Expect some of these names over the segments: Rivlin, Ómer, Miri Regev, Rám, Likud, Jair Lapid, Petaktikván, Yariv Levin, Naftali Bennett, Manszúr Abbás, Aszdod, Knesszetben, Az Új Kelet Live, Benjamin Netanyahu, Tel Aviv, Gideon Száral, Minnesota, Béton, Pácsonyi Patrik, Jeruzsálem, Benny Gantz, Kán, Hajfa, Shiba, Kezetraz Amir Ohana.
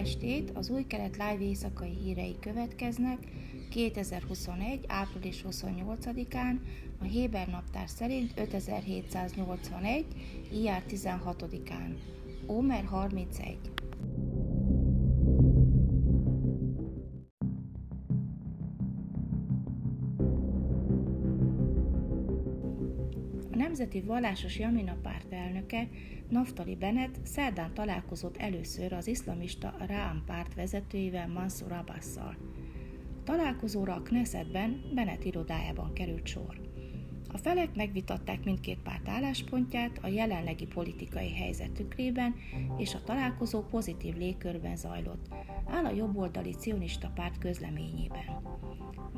estét, az Új Kelet Live éjszakai hírei következnek 2021. április 28-án, a héber naptár szerint 5781. ijár 16-án, Ómer 31. A nemzeti vallásos Yamina párt elnöke, Naftali Bennett szerdán találkozott először az iszlamista Rám párt vezetőivel, Manszúr Abbásszal. A találkozóra a Knesszetben, Bennett irodájában került sor. A felek megvitatták mindkét párt álláspontját a jelenlegi politikai helyzet tükrében, és a találkozó pozitív légkörben zajlott, áll a jobboldali cionista párt közleményében.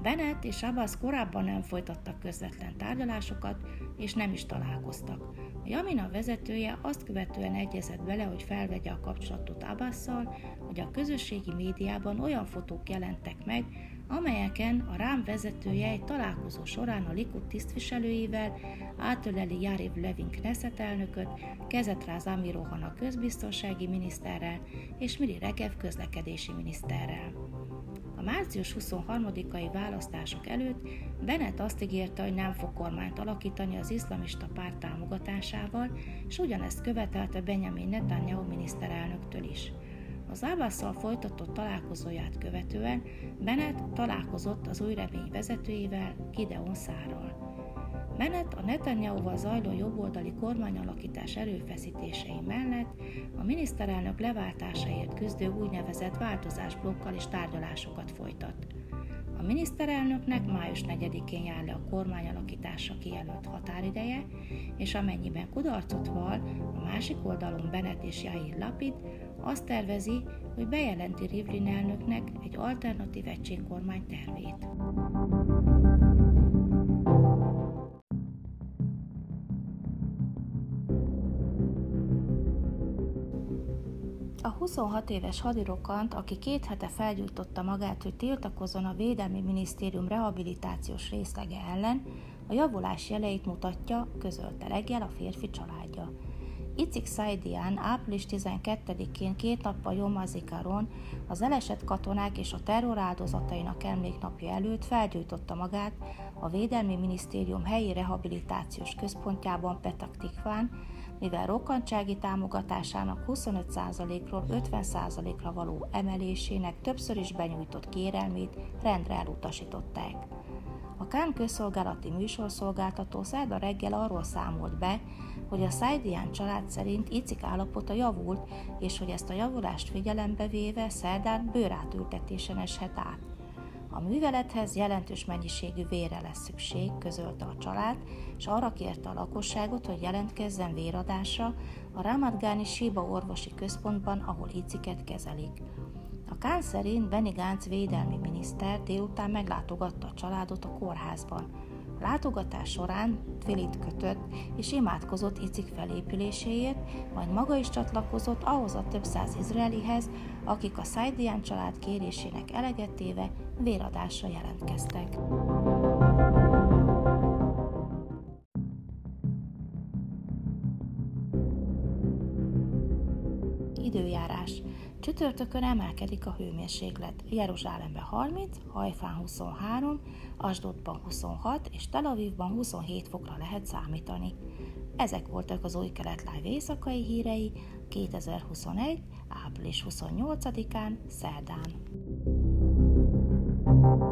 Bennett és Abbás korábban nem folytattak közvetlen tárgyalásokat, és nem is találkoztak. A Yamina vezetője azt követően egyezett vele, hogy felvegye a kapcsolatot Abbasszal, hogy a közösségi médiában olyan fotók jelentek meg, amelyeken a Rám vezetője egy találkozó során a Likud tisztviselőivel átöleli Yariv Levin Knesset elnököt, Kezetraz Amir Ohana közbiztonsági miniszterrel és Miri Regev közlekedési miniszterrel. A március 23-ai választások előtt Bennett azt ígérte, hogy nem fog kormányt alakítani az iszlamista párt támogatásával, és ugyanezt követelte Benjamin Netanyahu miniszterelnöktől is. Az Abbasszal folytatott találkozóját követően Bennett találkozott az Új Remény vezetőjével, Gideon Száral. Bennett a Netanyahuval zajló jobboldali kormányalakítás erőfeszítései mellett a miniszterelnök leváltásáért küzdő úgynevezett változásblokkal is tárgyalásokat folytat. A miniszterelnöknek május 4-én jár le a kormányalakításra kijelölt határideje, és amennyiben kudarcot vall, a másik oldalon Bennett és Jair Lapid azt tervezi, hogy bejelenti Rivlin elnöknek egy alternatív egységkormány tervét. A 26 éves hadirokant, aki 2 hete felgyújtotta magát, hogy tiltakozzon a Védelmi Minisztérium rehabilitációs részlege ellen, a javulás jeleit mutatja, közölte reggel a férfi családja. Iccik Szaidian április 12-én 2 nappal Jomazikaron az elesett katonák és a terror áldozatainak emléknapja előtt felgyújtotta magát a Védelmi Minisztérium helyi rehabilitációs központjában, Petaktikván, mivel rokkantsági támogatásának 25%-ról 50%-ra való emelésének többször is benyújtott kérelmét rendre elutasították. A Kán közszolgálati műsorszolgáltató szerda reggel arról számolt be, hogy a Szaidian család szerint Iccik állapota javult, és hogy ezt a javulást figyelembe véve szerdán bőrátültetésen eshet át. A művelethez jelentős mennyiségű vérre lesz szükség, közölte a család, és arra kérte a lakosságot, hogy jelentkezzen véradásra a Ramat Gan és Shiba orvosi központban, ahol Icciket kezelik. A Kán szerint Benny Gantz védelmi miniszter délután meglátogatta a családot a kórházban. A látogatás során tfilit kötött és imádkozott Iccik felépüléséért, majd maga is csatlakozott ahhoz a több száz izraelihez, akik a Szaidian család kérésének eleget téve véradásra jelentkeztek. Időjárás. Csütörtökön emelkedik a hőmérséklet. Jeruzsálemben 30, Hajfán 23, Aszdodban 26 és Tel Avivban 27 fokra lehet számítani. Ezek voltak az Új Kelet Live éjszakai hírei 2021. április 28-án, szerdán.